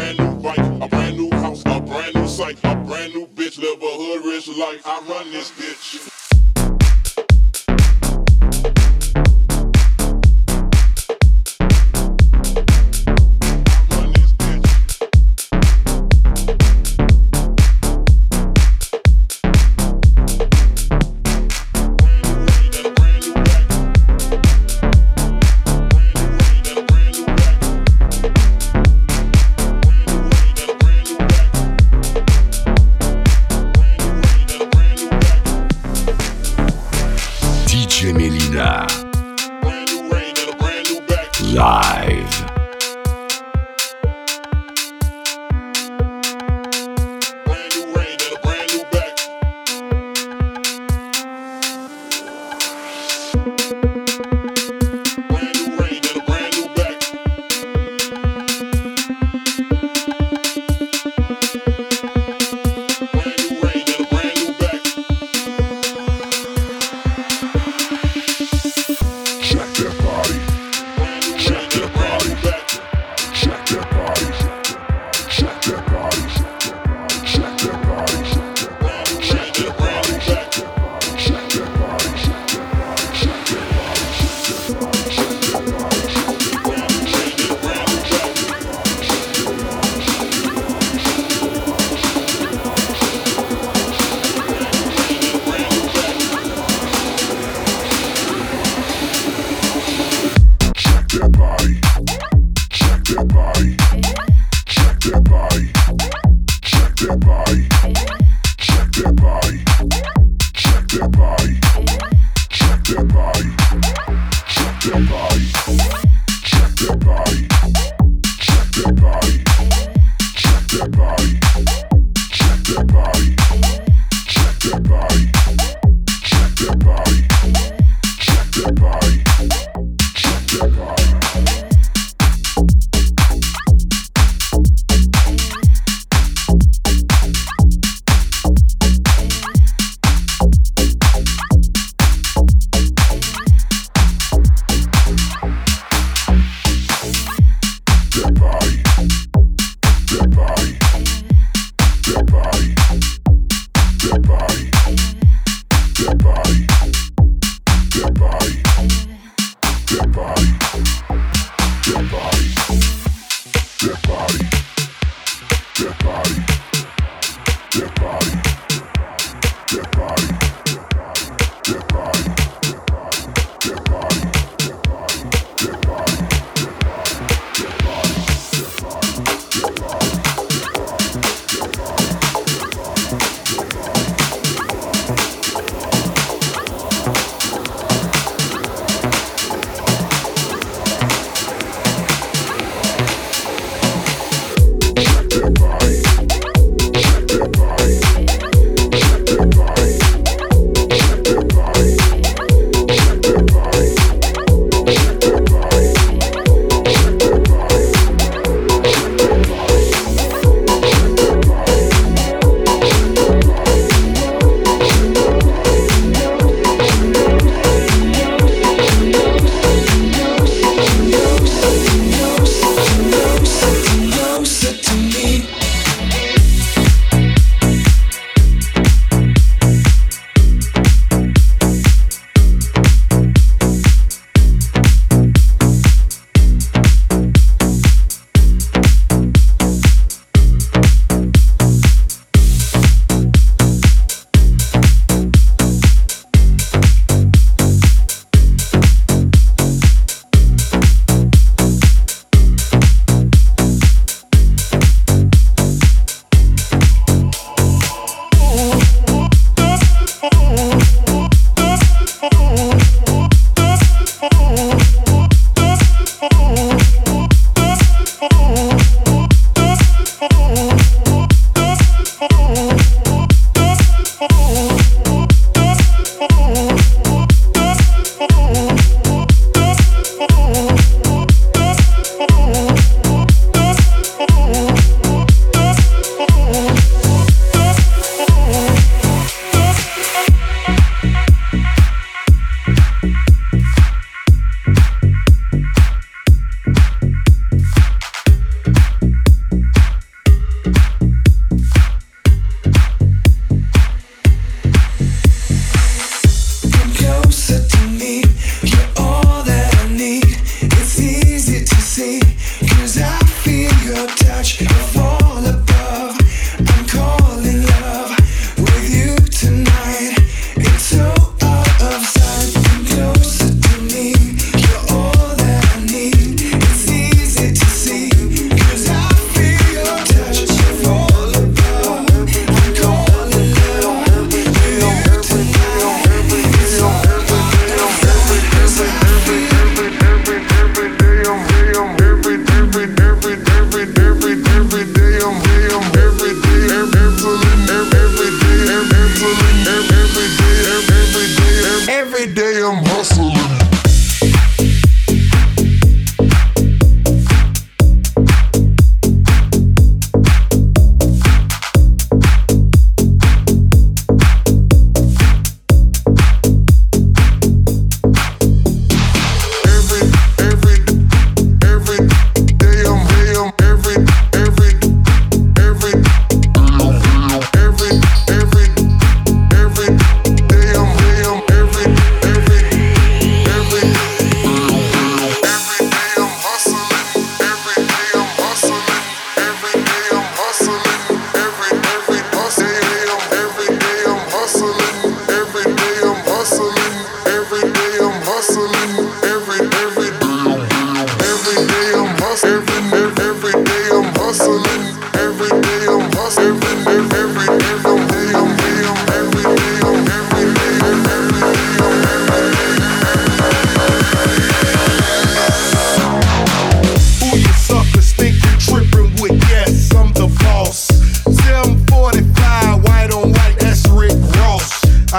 brand new bike, a brand new house, a brand new site, a brand new bitch, live a hood rich life. I run this bitch.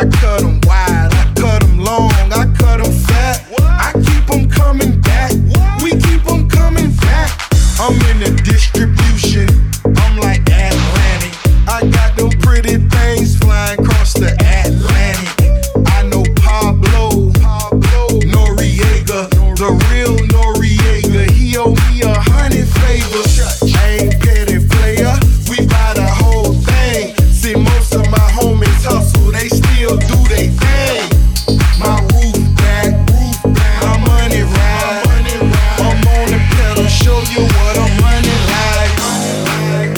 I cut them wide, I cut them long, I cut them fat. I keep them coming back, we keep them coming back. I'm in the distribution, I'm like Atlantic. I got them pretty things flying across the Atlantic. I know Pablo Noriega, the real Noriega. He owe me 100 favors. I ain't petty player, we buy the whole thing. See, most of my homies hustle, they still do they thing. My roof back, my money ride. I'm on the pedal, show you what I'm running like.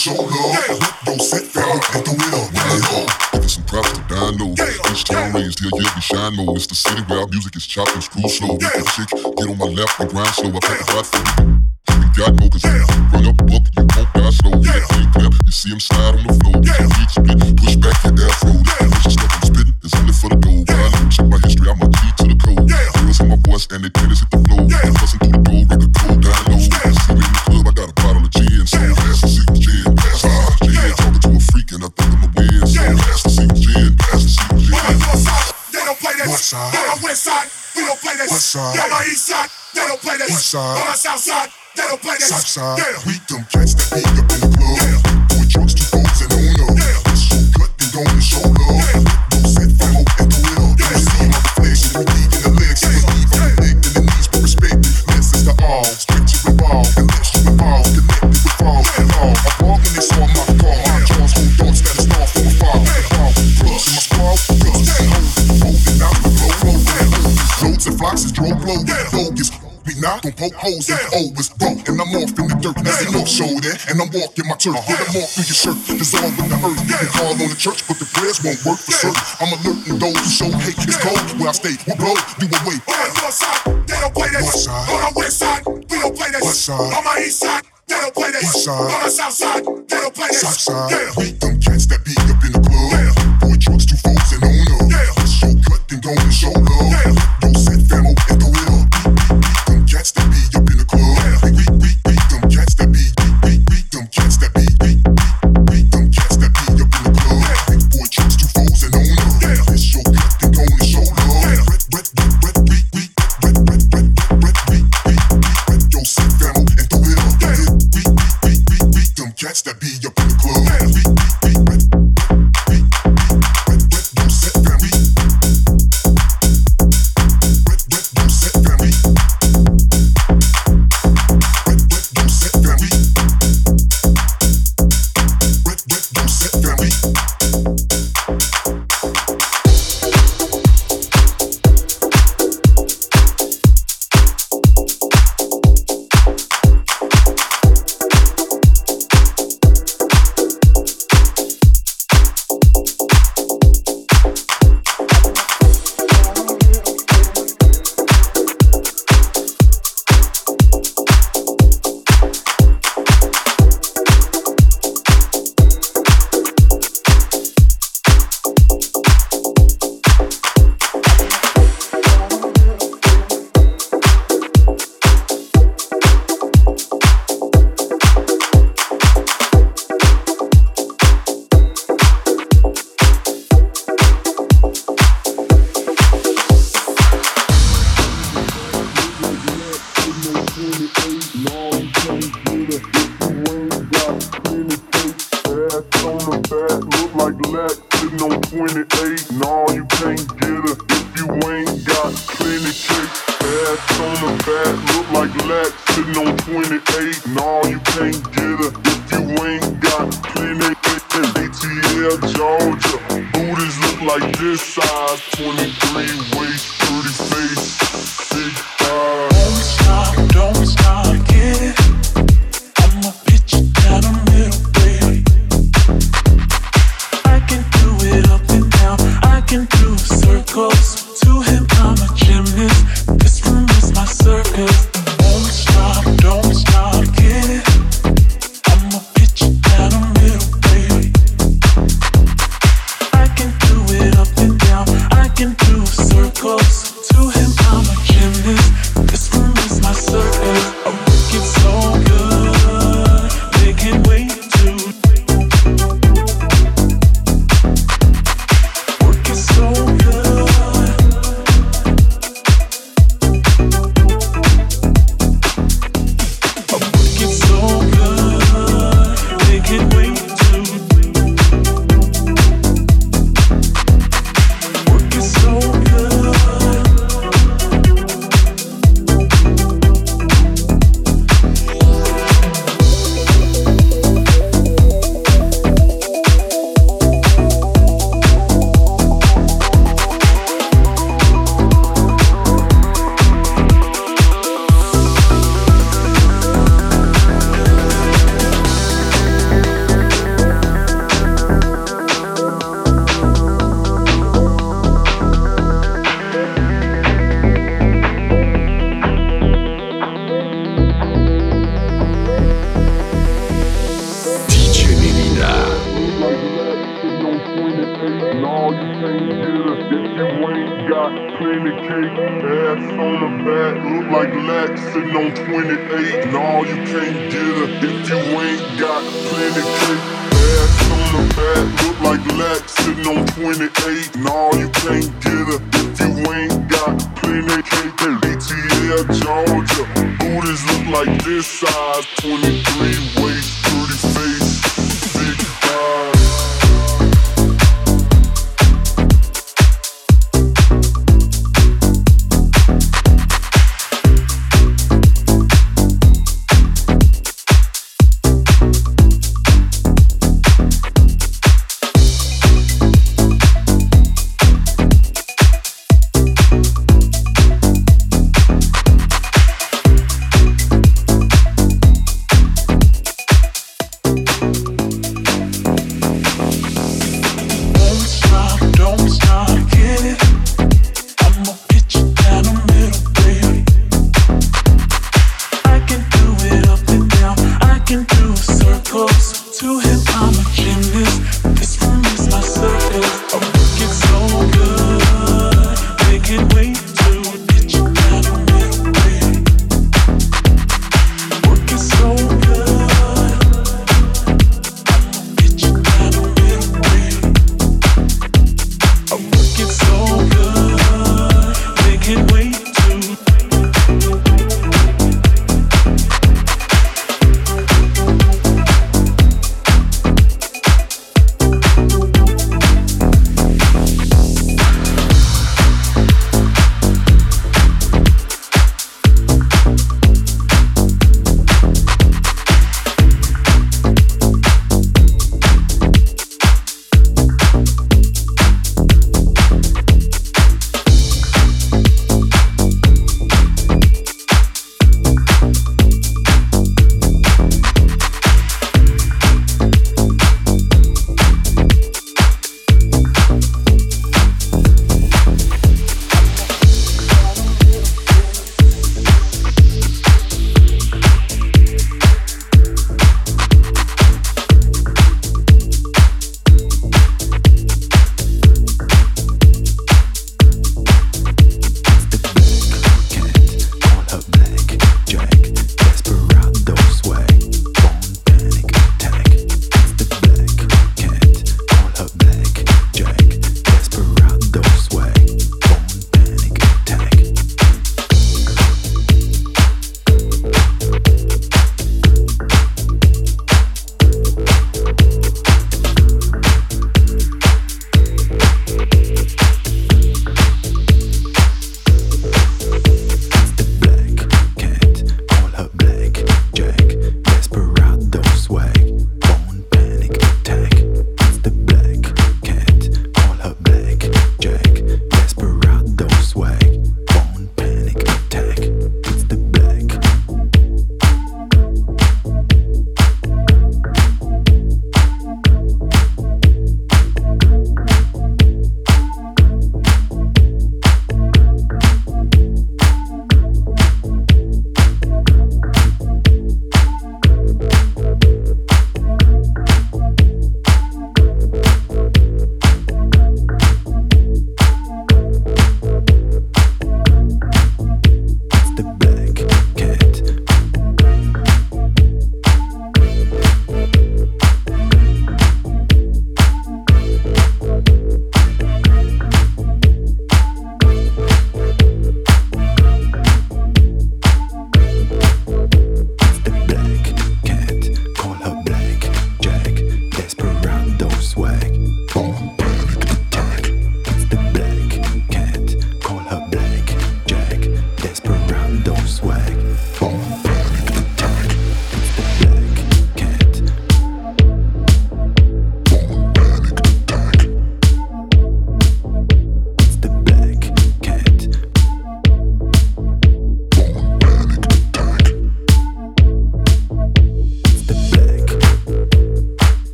show love. Don't sit down at the window. Giving some props to Dino. Each time rains till you'll be shine low. It's the city where our music is chopped and screwed slow. With the chick, get on my lap and grind slow. I pack a hot food. We got no, cause you run up, buck, you won't die slow. You clean clap, you see him slide on the floor. Big split, push back your down throat. The stuff I'm spitting is in it for the gold. While I check my history, I'm a key to the code. Girls in my voice and they tennis hit the flow. I'm busting through the gold, record cold, down low. See me in the club, I got a bottle of gin. So fast, the secret gin, pass the secret gin. Talking to a freak and I think I'm a win. So fast, the secret gin, pass the secret gin. On the north side, they don't play that. On the west side, we don't play that. On my east side, they don't play that. On my south side. They don't play that Southside, we them cats that beat up in the club. Boy trucks, two folks and on up. This show cut and don't show love. Don't set fire hope and do it up. You see my reflection, we deep in the legs. You believe on the neck and the knees for respect. Let's is the all, stretch it revolve. And let you evolve, connected with balls and all. I walk and they saw my car. My jaws hold thoughts that is off from afar. Clubs in my squad, clubs and hoes. Holding out the flow. Loads and flocks is drove low. Focus. Me now gon' poke holes in the old is broke. And I'm off in the dirt as they no show that. And I'm walking my turf. When I'm off through your shirt, dissolve in the earth. You call on the church, but the prayers won't work for certain. I'm alerting those who show hate. It's cold where I stay. We'll blow you away. On the north side, they don't play that. On the west side, we don't play that. On my east side, they don't play that. On the south side, they don't play that. Southside, we them cats that beat up in the club. Boy trucks, two folks and on up. Show cut and don't show love. Don't set famo and go it up. Cats that be up in the club. Beat them cats that be. Beat them cats that be. Beat them cats that be up in the club. Big boy trips two foes and on up. This show cut and on and show love. Red, yo, sit down and throw it up. Beat them cats that be up in the club. Circles to him, I'm black, sitting on 28. No, you can't get her if you ain't got plenty cake. Ass on the back, look like lack, sitting on 28. No, you can't get her if you ain't got plenty cake. ATL, Georgia, booties look like this size, 23 waist, 30 face, big thighs.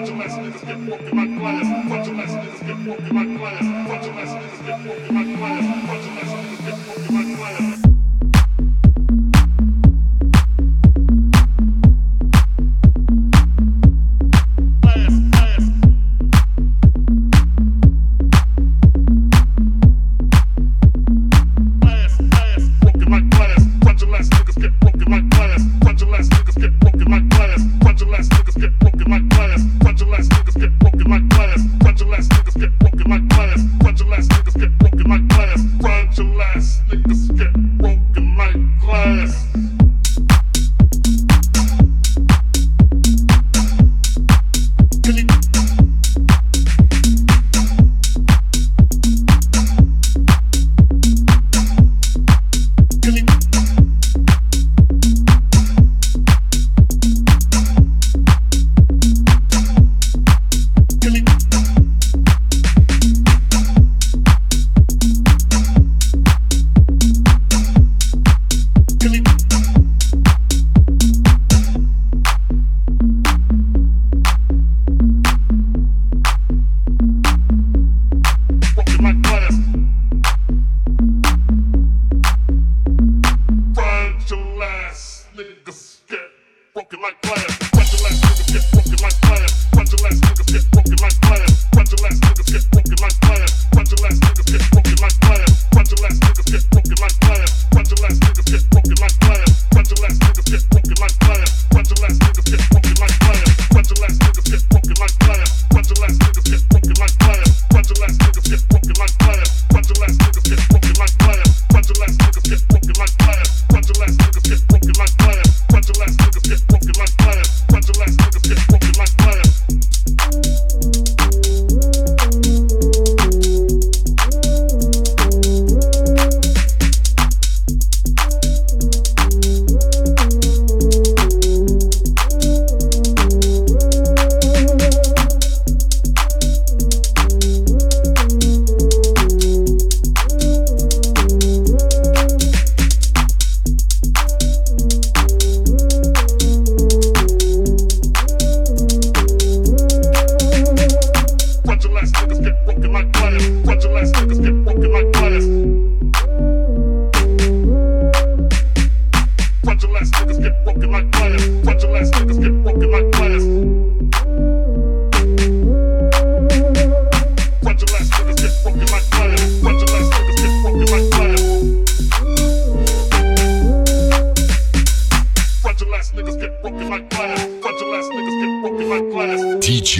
DJ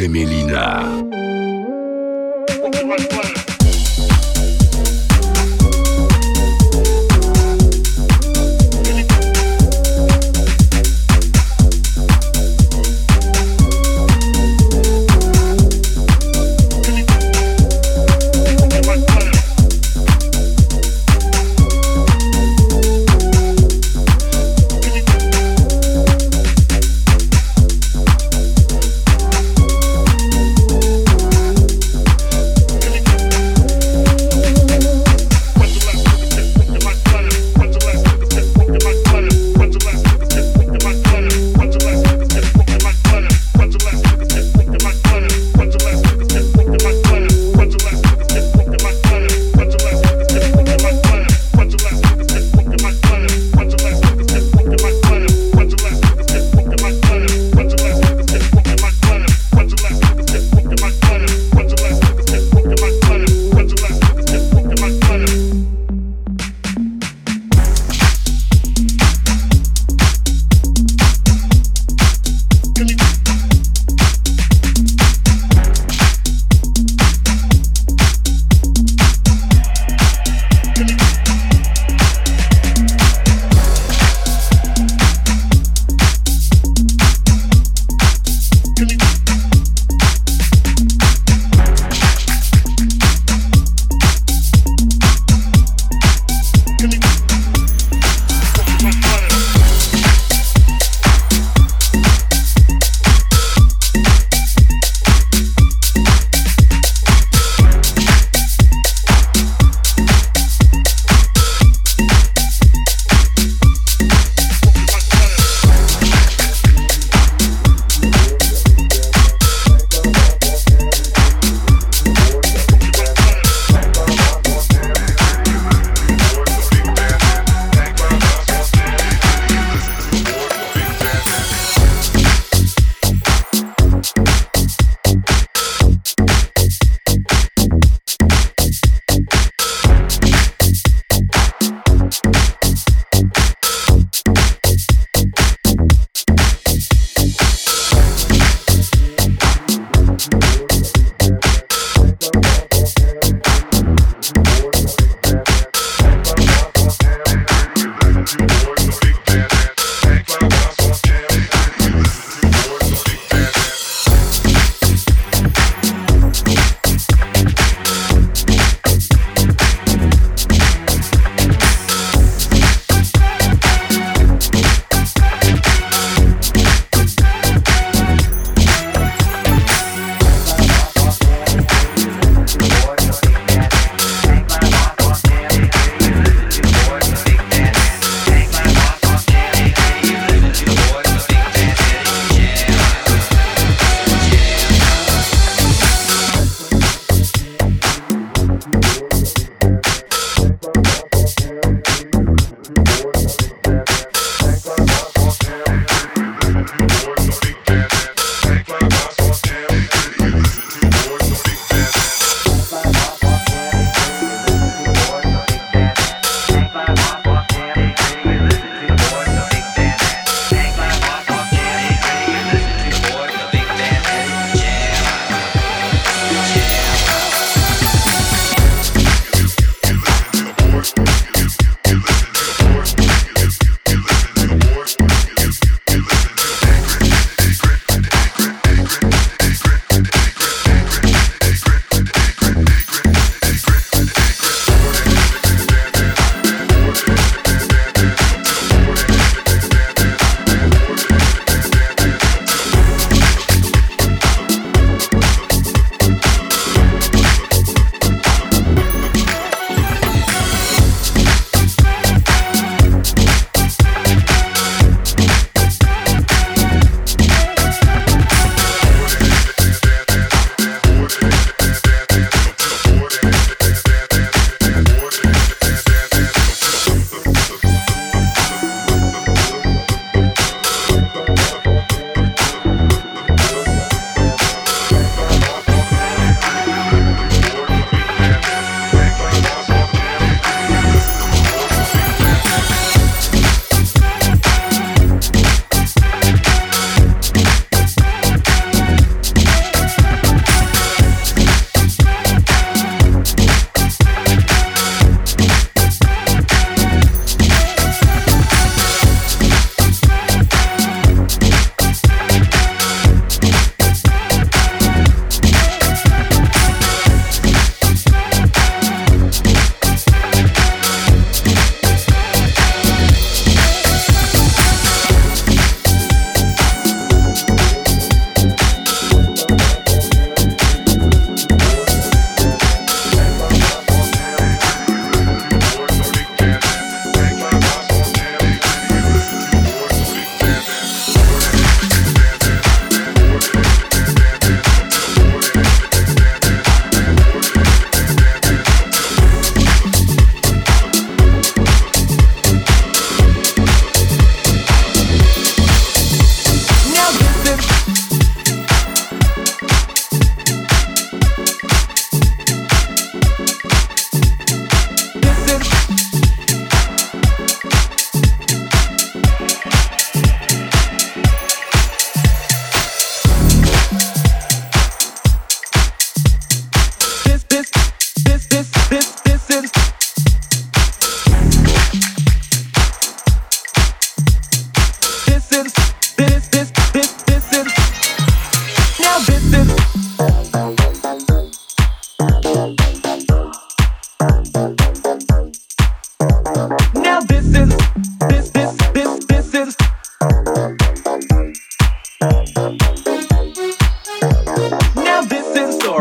Melina.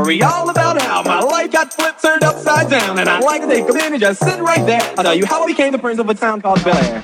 story all about how my life got flipped, turned upside down. And I'd like to take a minute, just sit right there. I'll tell you how I became the prince of a town called Bel Air.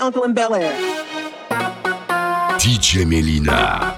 Uncle in Bel Air. DJ Melina.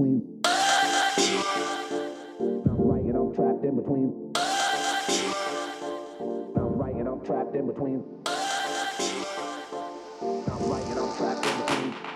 between. I'm right and I'm trapped in between. I'm right and I'm trapped in between.